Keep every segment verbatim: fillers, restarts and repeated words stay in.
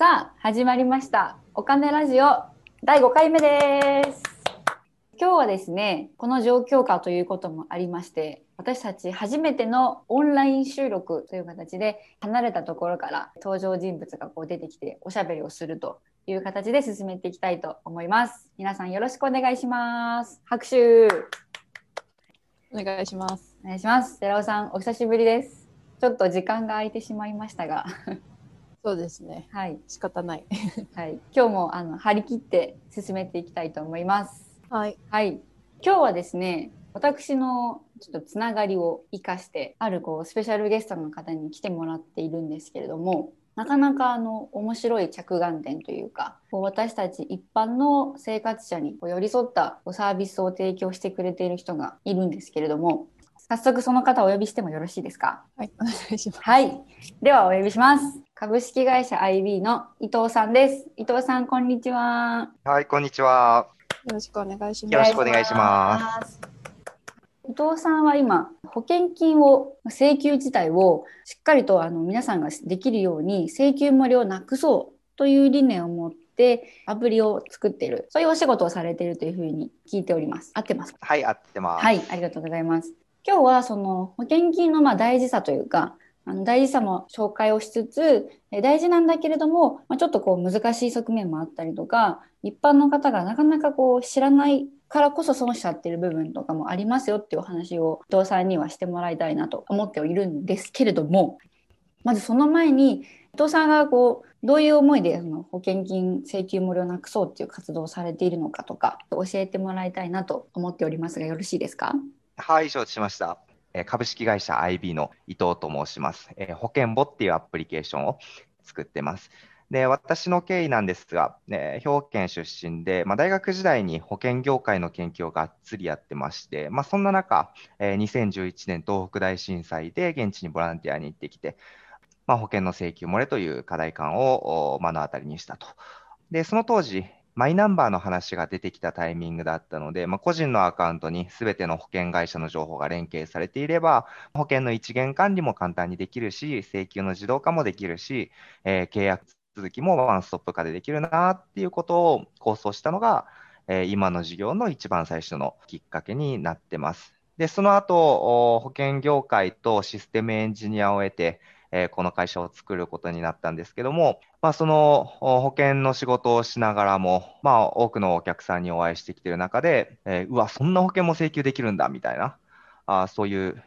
さあ始まりましたお金ラジオだいごかいめです。今日はですね、この状況下ということもありまして、私たち初めてのオンライン収録という形で離れたところから登場人物がこう出てきておしゃべりをするという形で進めていきたいと思います。皆さんよろしくお願いします。拍手お願いします。お願いします。寺尾さんお久しぶりです。ちょっと時間が空いてしまいましたがそうですね、はい、仕方ない、はい、今日もあの張り切って進めていきたいと思います、はいはい、今日はですね、私のちょっとつながりを生かしてあるこうスペシャルゲストの方に来てもらっているんですけれども、なかなかあの面白い着眼点というか、こう私たち一般の生活者にこう寄り添ったサービスを提供してくれている人がいるんですけれども、早速その方をお呼びしてもよろしいですか？はい、お願いします。はい、ではお呼びします。株式会社 アイビー の伊藤さんです。伊藤さん、こんにちは。はい、こんにちは。よろしくお願いします。よろしくお願いします。伊藤さんは今、保険金を請求自体をしっかりとあの皆さんができるように請求無料をなくそうという理念を持ってアプリを作っている、そういうお仕事をされているというふうに聞いております。合ってますか？はい、合ってます。はい、ありがとうございます。今日はその保険金のまあ大事さというか、あの大事さも紹介をしつつ、大事なんだけれども、まあ、ちょっとこう難しい側面もあったりとか、一般の方がなかなかこう知らないからこそ損しちゃってる部分とかもありますよっていうお話を伊藤さんにはしてもらいたいなと思っているんですけれども、まずその前に伊藤さんがこうどういう思いでその保険金請求無料なくそうっていう活動をされているのかとか教えてもらいたいなと思っておりますが、よろしいですか？はい、承知しました。株式会社 アイビー の伊藤と申します。保険簿っていうアプリケーションを作ってます。で、私の経緯なんですが、えー、兵庫県出身で、まあ、大学時代に保険業界の研究をがっつりやってまして、まあ、そんな中、えー、にせんじゅういちねん東北大震災で現地にボランティアに行ってきて、まあ、保険の請求漏れという課題感を目の当たりにしたと。で、その当時、マイナンバーの話が出てきたタイミングだったので、まあ、個人のアカウントにすべての保険会社の情報が連携されていれば、保険の一元管理も簡単にできるし、請求の自動化もできるし、えー、契約続きもワンストップ化でできるなっていうことを構想したのが、えー、今の事業の一番最初のきっかけになってます。で、その後、保険業界とシステムエンジニアを得て、えー、この会社を作ることになったんですけども、まあ、その保険の仕事をしながらも、まあ、多くのお客さんにお会いしてきている中で、えー、うわ、そんな保険も請求できるんだみたいな、あそういう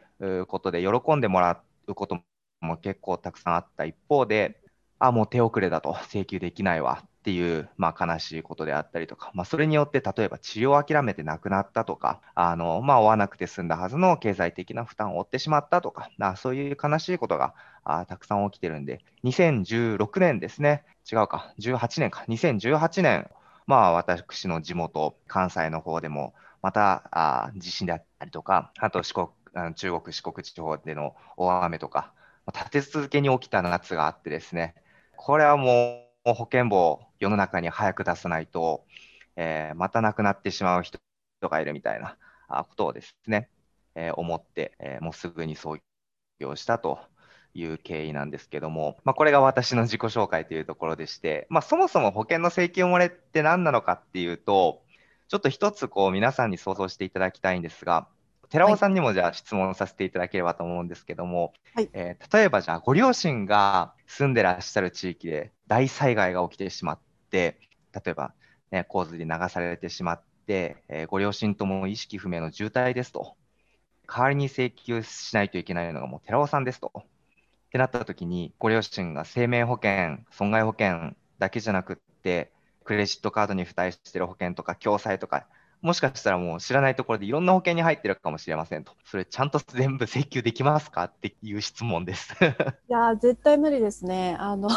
ことで喜んでもらうことも結構たくさんあった一方で、あもう手遅れだと、請求できないわっていう、まあ、悲しいことであったりとか、まあ、それによって例えば治療を諦めて亡くなったとか、あの、まあ、負わなくて済んだはずの経済的な負担を負ってしまったとか、あそういう悲しいことがあたくさん起きてるんで、にせんじゅうろくねんですね、違うか、じゅうはちねんか、にせんじゅうはちねん、まあ、私の地元、関西の方でも、またあ地震だったりとか、あと四国、中国、四国地方での大雨とか、立て続けに起きた夏があってですね、これはもう、保険簿を世の中に早く出さないと、えー、また亡くなってしまう人がいるみたいなことをですね、えー、思って、えー、もうすぐに創業したという経緯なんですけども、まあ、これが私の自己紹介というところでして、まあ、そもそも保険の請求漏れって何なのかっていうと、ちょっと一つこう皆さんに想像していただきたいんですが、寺尾さんにもじゃあ質問させていただければと思うんですけども、はい、えー、例えばじゃあご両親が住んでらっしゃる地域で大災害が起きてしまって、例えば、ね、洪水に流されてしまって、えー、ご両親とも意識不明の重体ですと、代わりに請求しないといけないのがもう寺尾さんですとってなった時に、ご両親が生命保険、損害保険だけじゃなくって、クレジットカードに付帯している保険とか共済とか、もしかしたらもう知らないところでいろんな保険に入ってるかもしれませんと、それちゃんと全部請求できますかっていう質問ですいや絶対無理ですね。あの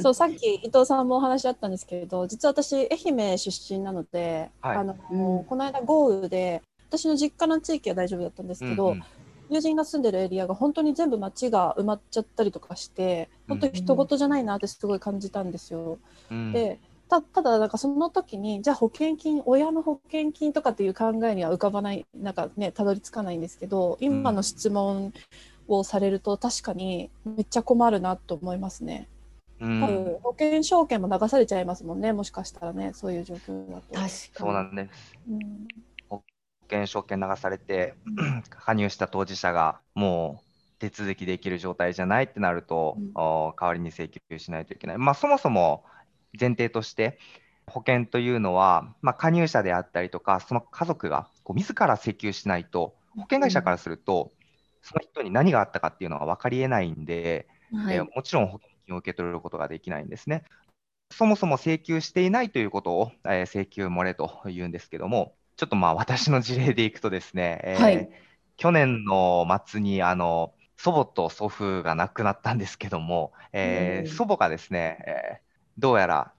そう、さっき伊藤さんもお話あったんですけど、実は私愛媛出身なので、はい、あのうん、この間豪雨で私の実家の地域は大丈夫だったんですけど、うんうん、友人が住んでるエリアが本当に全部町が埋まっちゃったりとかして、本当に人事じゃないなってすごい感じたんですよ、うん、でた, ただなんかその時にじゃあ保険金、親の保険金とかっていう考えには浮かばない、なんかね、たどり着かないんですけど、今の質問をされると確かにめっちゃ困るなと思いますね。うん、多分保険証券も流されちゃいますもんね、もしかしたらね、そういう状況だと。確かにそうなんです、うん、保険証券流されて加入した当事者がもう手続きできる状態じゃないってなると、うん、代わりに請求しないといけない、まあ、そもそも前提として保険というのは、まあ、加入者であったりとかその家族がこう自ら請求しないと保険会社からすると、うん、その人に何があったかっていうのは分かりえないんで、はい、えー、もちろん保険金を受け取ることができないんですね。そもそも請求していないということを、えー、請求漏れというんですけども、ちょっとまあ私の事例でいくとですね、えーはい、去年の末にあの祖母と祖父が亡くなったんですけども、えー、祖母がですね、えー、どうやら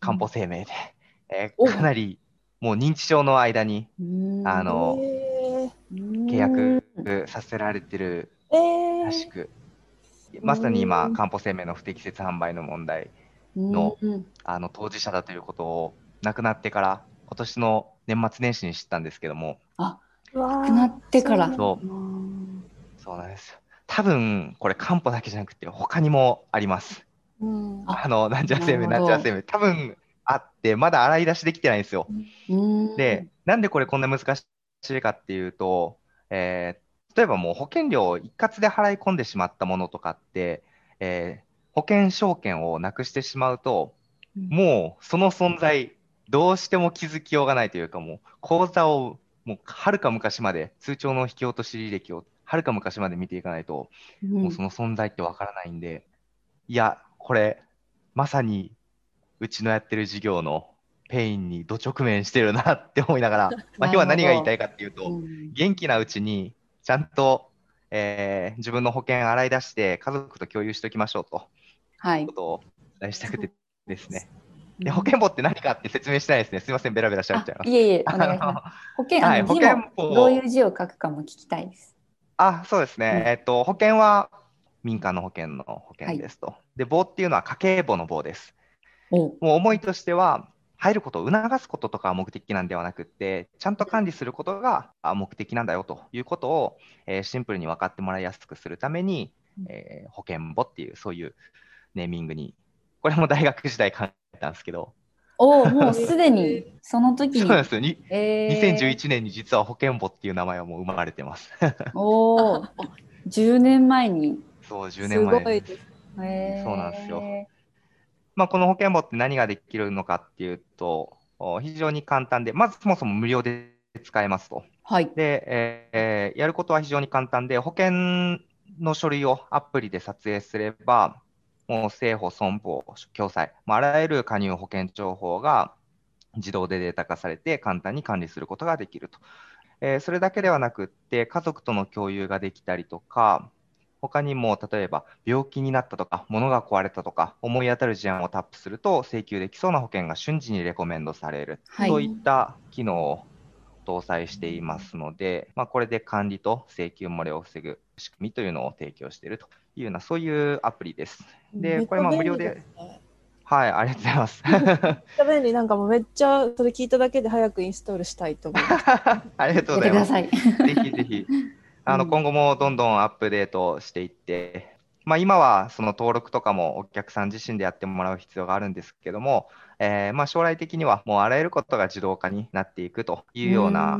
漢方生命で、えー、かなりもう認知症の間にあの契約させられてるらしく、まさに今漢方生命の不適切販売の問題 の, あの当事者だということを亡くなってから今年の年末年始に知ったんですけども、あ、亡くなってからそうそうなんですよ。多分これ漢方だけじゃなくて他にもあります。うん、あのなんちゃら生命なんちゃら生命多分あってまだ洗い出しできてないんですよ。うん、でなんでこれこんな難しいかっていうと、えー、例えばもう保険料を一括で払い込んでしまったものとかって、えー、保険証券をなくしてしまうと、うん、もうその存在どうしても気づきようがないというか、もう口座をもうはるか昔まで通帳の引き落とし履歴をはるか昔まで見ていかないと、うん、もうその存在ってわからないんで、いやこれまさにうちのやってる事業のペインにど直面してるなって思いながら、まあ、今何が言いたいかっていうと、うん、元気なうちにちゃんと、えー、自分の保険洗い出して家族と共有しておきましょうと、はい、いうことをお伝えしたくてですね。で保険法って何かって説明してないですね。すみません、ベラベラしちゃっちゃいます。いえいえ、お願いします。保険、はい、あの字もどういう字を書くかも聞きたいです。あ、そうですね、うん、えー、と保険は民間の保険の保険ですと、はい、で棒っていうのは家計簿の棒です。もう思いとしては入ることを促すこととかは目的なんではなくて、ちゃんと管理することが目的なんだよということを、えー、シンプルに分かってもらいやすくするために、えー、保険簿っていうそういうネーミングに、これも大学時代考えたんですけど、おもうすでにその時にそうですよ、えー、にせんじゅういちねんに実は保険簿っていう名前はもう生まれてます。おじゅうねんまえに。そうじゅうねんまえです。すごいです。そうなんですよ。まあ、この保険簿って何ができるのかっていうと非常に簡単で、まずそもそも無料で使えますと、はい、で、えー、やることは非常に簡単で、保険の書類をアプリで撮影すればもう政保損保共済、まあ、あらゆる加入保険情報が自動でデータ化されて簡単に管理することができると、えー、それだけではなくって家族との共有ができたりとか、他にも例えば病気になったとか物が壊れたとか思い当たる事案をタップすると請求できそうな保険が瞬時にレコメンドされる、はい、そういった機能を搭載していますので、まあ、これで管理と請求漏れを防ぐ仕組みというのを提供しているというようなそういうアプリです。でこれも無料 で, で、ね、はい、ありがとうございます。めっちゃ便利。なんかもうめっちゃそれ聞いただけで早くインストールしたいと思います。ありがとうございます。ぜひぜひあの今後もどんどんアップデートしていって、まあ、今はその登録とかもお客さん自身でやってもらう必要があるんですけども、えー、まあ将来的にはもうあらゆることが自動化になっていくというような、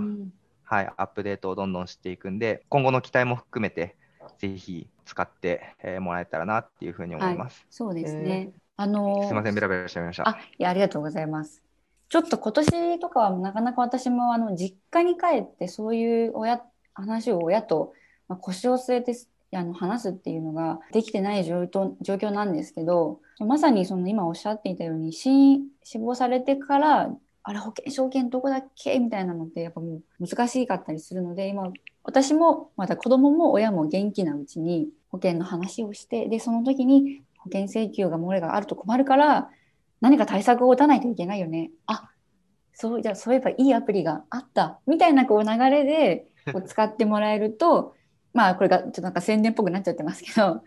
はい、アップデートをどんどんしていくんで、今後の期待も含めてぜひ使ってもらえたらなっていうふうに思います。はい、そうですね、えーあのー、すいません、ベラベラしちゃいました。 あ, いやありがとうございます。ちょっと今年とかはなかなか私もあの実家に帰ってそういう親話を親と腰を据えて話すっていうのができてない状況なんですけど、まさにその今おっしゃっていたように死亡されてからあれ保険証券どこだっけみたいなのってやっぱもう難しかったりするので、今私もまた子供も親も元気なうちに保険の話をして、でその時に保険請求が漏れがあると困るから何か対策を打たないといけないよね、あそうじゃあそういえばいいアプリがあったみたいなこう流れでこう使ってもらえると、まあこれがちょっとなんか宣伝っぽくなっちゃってますけど、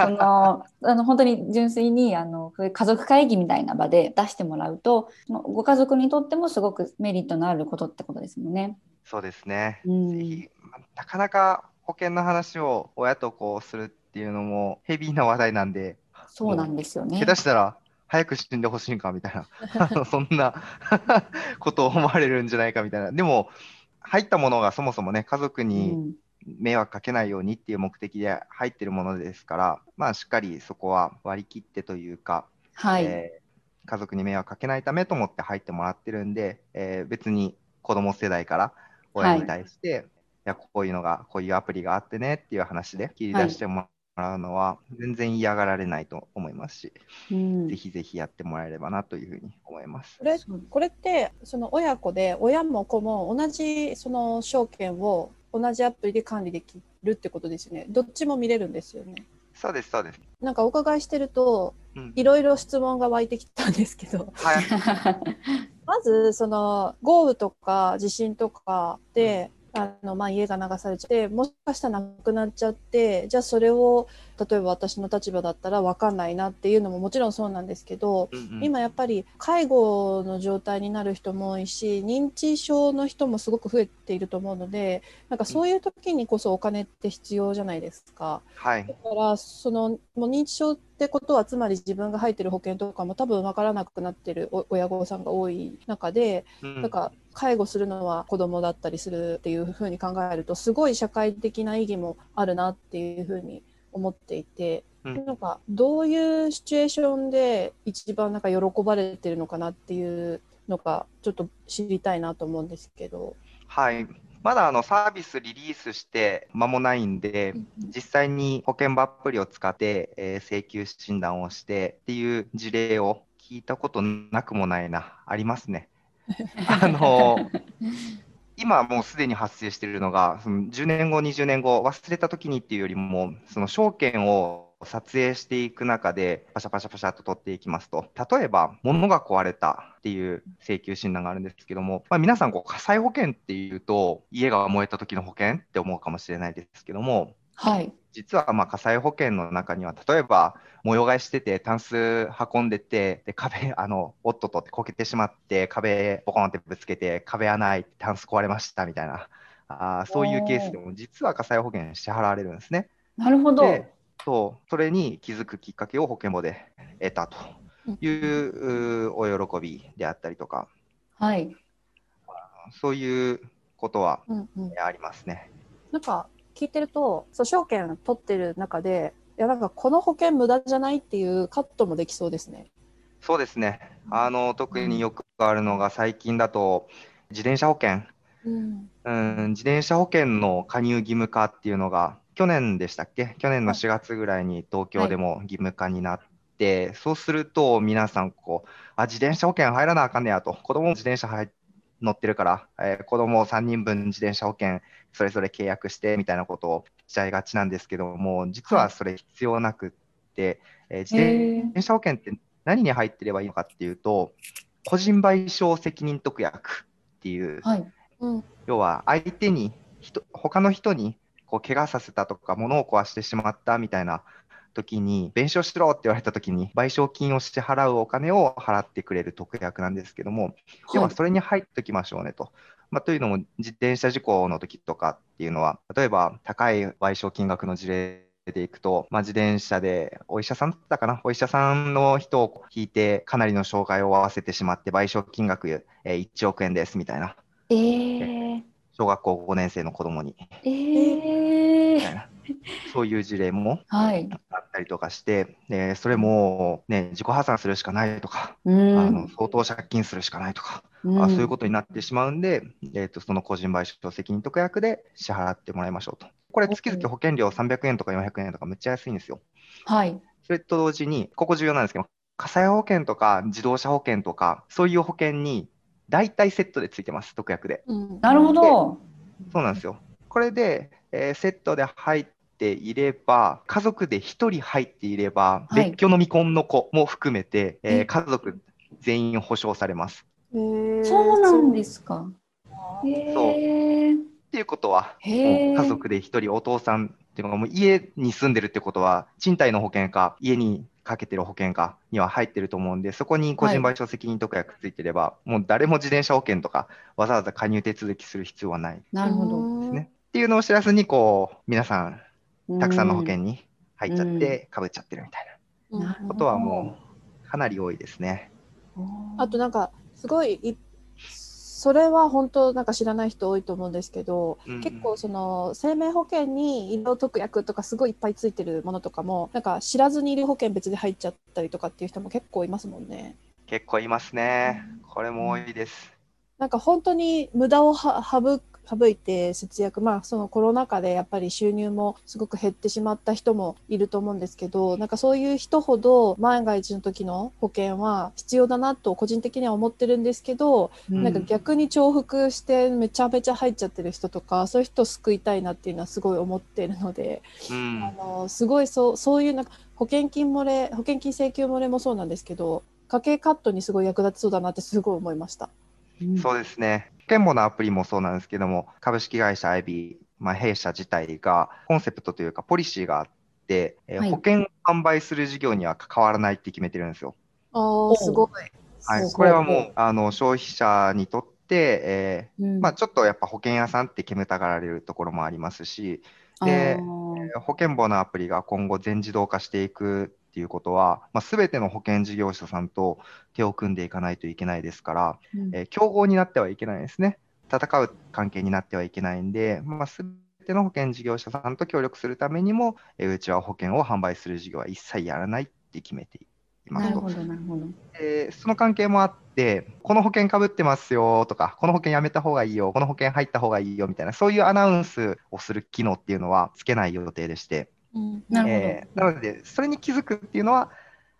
そのあの本当に純粋にあの家族会議みたいな場で出してもらうとご家族にとってもすごくメリットのあることってことですもんね。そうですね、うん、ぜひなかなか保険の話を親とこうするっていうのもヘビーな話題なんでそうなんですよね。下手したら早く死んでほしいんかみたいなあのそんなことを思われるんじゃないかみたいな。でも入ったものがそもそもね、家族に迷惑かけないようにっていう目的で入ってるものですから、まあ、しっかりそこは割り切ってというか、はい、えー、家族に迷惑かけないためと思って入ってもらってるんで、えー、別に子供世代から親に対して、はい、いやこういうのがこういうアプリがあってねっていう話で切り出してもらって、はい、もらうのは全然嫌がられないと思いますし、うん、ぜひぜひやってもらえればなというふうに思います。これ、これってその親子で親も子も同じその証券を同じアプリで管理できるってことですよね。どっちも見れるんですよね。そうですそうです。なんかお伺いしてると、うん、いろいろ質問が湧いてきたんですけど、はい、まずその豪雨とか地震とかで、うん、あのまあ、家が流されちゃって、もしかしたらなくなっちゃって、じゃあそれを例えば私の立場だったら分かんないなっていうのももちろんそうなんですけど、うんうん、今やっぱり介護の状態になる人も多いし、認知症の人もすごく増えていると思うので、なんかそういう時にこそお金って必要じゃないですか、はい、だからそのもう認知症ってことはつまり自分が入ってる保険とかも多分分からなくなってる親御さんが多い中で、うん、なんか介護するのは子供だったりするっていうふうに考えると、すごい社会的な意義もあるなっていうふうに思っていて、うん、なんかどういうシチュエーションで一番なんか喜ばれてるのかなっていうのがちょっと知りたいなと思うんですけど。はい、まだあのサービスリリースして間もないんで、実際に保険アプリを使って、えー、請求診断をしてっていう事例を聞いたことなくもないな、ありますね。あの今もうすでに発生しているのが、そのじゅうねんごにじゅうねんご忘れた時にっていうよりも、その証券を撮影していく中でパシャパシャパシャと撮っていきますと、例えば物が壊れたっていう請求診断があるんですけども、まあ、皆さんこう火災保険っていうと家が燃えた時の保険って思うかもしれないですけども、はい、実はまあ火災保険の中には、例えば模様替えしててタンス運んでて、で壁あのおっとっとってこけてしまって、壁ボコンってぶつけて壁穴開いてタンス壊れましたみたいな、あそういうケースでも実は火災保険支払われるんですね。なるほど。で、そう、それに気づくきっかけを保険簿で得たというお喜びであったりとか、はい、そういうことはありますね。うんうん、なんか聞いてると、そう証券取ってる中で、いやなんかこの保険無駄じゃないっていうカットもできそうですね。そうですね。あの特によくあるのが最近だと自転車保険、うんうん、自転車保険の加入義務化っていうのが去年でしたっけ？去年のしがつぐらいに東京でも義務化になって、はい、そうすると皆さんこう、あ自転車保険入らなあかんねやと、子供も自転車入って乗ってるから、えー、子供さんにんぶん自転車保険それぞれ契約してみたいなことをしちゃいがちなんですけども、実はそれ必要なくって、はい、えー、自転車保険って何に入ってればいいのかっていうと、個人賠償責任特約っていう、はい、うん、要は相手に人他の人にこう怪我させたとか物を壊してしまったみたいな時に弁償しろって言われた時に賠償金を支払うお金を払ってくれる特約なんですけども、はい、要はそれに入っておきましょうねと、まあ、というのも自転車事故の時とかっていうのは、例えば高い賠償金額の事例でいくと、まあ、自転車でお医者さんだったかな、お医者さんの人を引いてかなりの障害を負わせてしまって賠償金額いちおくえんですみたいな、えー、小学校ごねん生の子供に、えー、みたいな、そういう事例もあったりとかして、はい、それも、ね、自己破産するしかないとか、うん、あの相当借金するしかないとか、うん、あそういうことになってしまうんで、えー、とその個人賠償責任特約で支払ってもらいましょうと。これ月々保険料さんびゃくえんとかよんひゃくえんとかめっちゃ安いんですよ。はい、それと同時にここ重要なんですけど、火災保険とか自動車保険とかそういう保険に大体セットでついてます、特約で。うん、なるほど。そうなんですよ。これで、えー、セットで入ってていれば、家族でひとり入っていれば、はい、別居の未婚の子も含めて、えー、家族全員保証されます。へー、そうなんですか。へー、っていうことは家族でひとりお父さんっていうのがもう家に住んでるってことは、賃貸の保険か家にかけてる保険かには入ってると思うんで、そこに個人賠償責任特約ついてれば、はい、もう誰も自転車保険とかわざわざ加入手続きする必要はない。なるほどですね。っていうのを知らずにこう皆さんたくさんの保険に入っちゃってかぶっちゃってるみたいな、なるほど。ことはもうかなり多いですね。あとなんかすごい、それは本当なんか知らない人多いと思うんですけど、うん、結構その生命保険に医療特約とかすごいいっぱいついてるものとかもなんか知らずに医療保険別で入っちゃったりとかっていう人も結構いますもんね。結構いますね。これも多いです。なんか本当に無駄をは省く省いて節約、まあそのコロナ禍でやっぱり収入もすごく減ってしまった人もいると思うんですけど、なんかそういう人ほど万が一の時の保険は必要だなと個人的には思ってるんですけど、うん、なんか逆に重複してめちゃめちゃ入っちゃってる人とか、そういう人を救いたいなっていうのはすごい思ってるので、うん、あのすごいそう、そういうなんか保険金漏れ、保険金請求漏れもそうなんですけど、家計カットにすごい役立ちそうだなってすごい思いました。うん、そうですね。健保のアプリもそうなんですけども、株式会社 アイビー、まあ、弊社自体がコンセプトというかポリシーがあって、はい、保険を販売する事業には関わらないって決めてるんですよ。ああ、すごい。はい、これはもうあの消費者にとって、えーうんまあ、ちょっとやっぱ保険屋さんって煙たがられるところもありますし、で保険簿のアプリが今後全自動化していくということは、まあ、全ての保険事業者さんと手を組んでいかないといけないですから、うんえー、競合になってはいけないですね。戦う関係になってはいけないんで、まあ、全ての保険事業者さんと協力するためにも、えー、うちは保険を販売する事業は一切やらないって決めていますと。なるほどなるほど、えー、その関係もあって、この保険かぶってますよとか、この保険やめた方がいいよ、この保険入った方がいいよみたいな、そういうアナウンスをする機能っていうのはつけない予定でして、うん、なるほど、えー、なのでそれに気づくっていうのは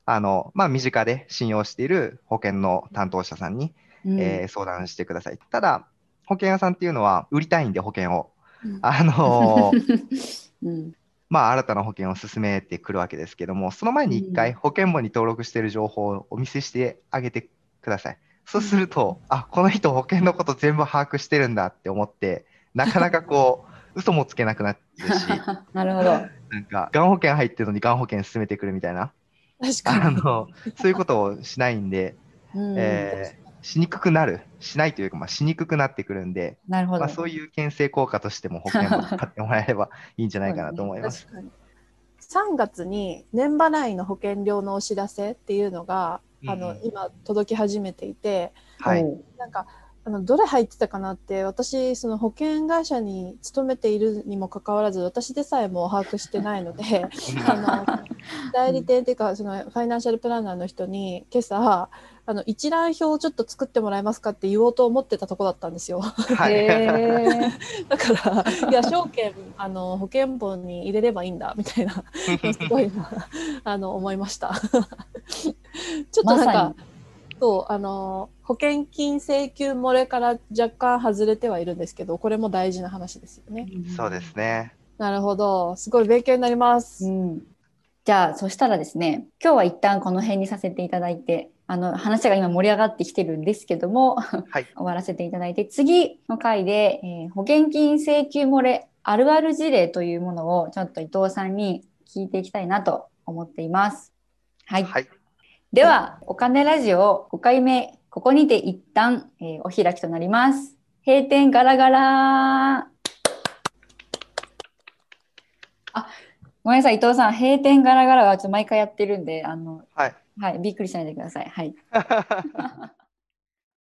あの、まあ、身近で信用している保険の担当者さんに、うんえー、相談してください。ただ保険屋さんっていうのは売りたいんで保険を、うんあのーうんまあ、新たな保険を進めてくるわけですけども、その前に一回保険簿に登録している情報をお見せしてあげてください。そうすると、うん、あ、この人保険のこと全部把握してるんだって思って、なかなかこう嘘もつけなくなってるしなるほど。なんかがん保険入ってるのにがん保険進めてくるみたいな、確かにあのそういうことをしないんで、うんえー、しにくくなるしないというか、まあ、しにくくなってくるんで、なるほど、まあ、そういう牽制効果としても保険を使ってもらえればいいんじゃないかなと思います、ね、さんがつに年払いの保険料のお知らせっていうのが、うん、あの今届き始めていて、はい、なんかあのどれ入ってたかなって、私その保険会社に勤めているにもかかわらず私でさえも把握してないのであの代理店っていうかそのファイナンシャルプランナーの人に今朝あの一覧表をちょっと作ってもらえますかって言おうと思ってたとこだったんですよ、はい、だからいや証券あの保険簿に入れればいいんだみたいなすごいなあの思いましたちょっとなんか、まそうあの保険金請求漏れから若干外れてはいるんですけど、これも大事な話ですよね。そうですね。なるほど、すごい勉強になります、うん、じゃあそしたらですね、今日は一旦この辺にさせていただいて、あの話が今盛り上がってきてるんですけども、はい、終わらせていただいて、次の回で、えー、保険金請求漏れあるある事例というものをちょっと伊藤さんに聞いていきたいなと思っています。はい、はい、ではお金ラジオごかいめ、ここにて一旦、えー、お開きとなります。閉店ガラガラ。あ、ごめんなさい伊藤さん、閉店ガラガラはちょっと毎回やってるんで、あの、はいはい、びっくりしないでください、はい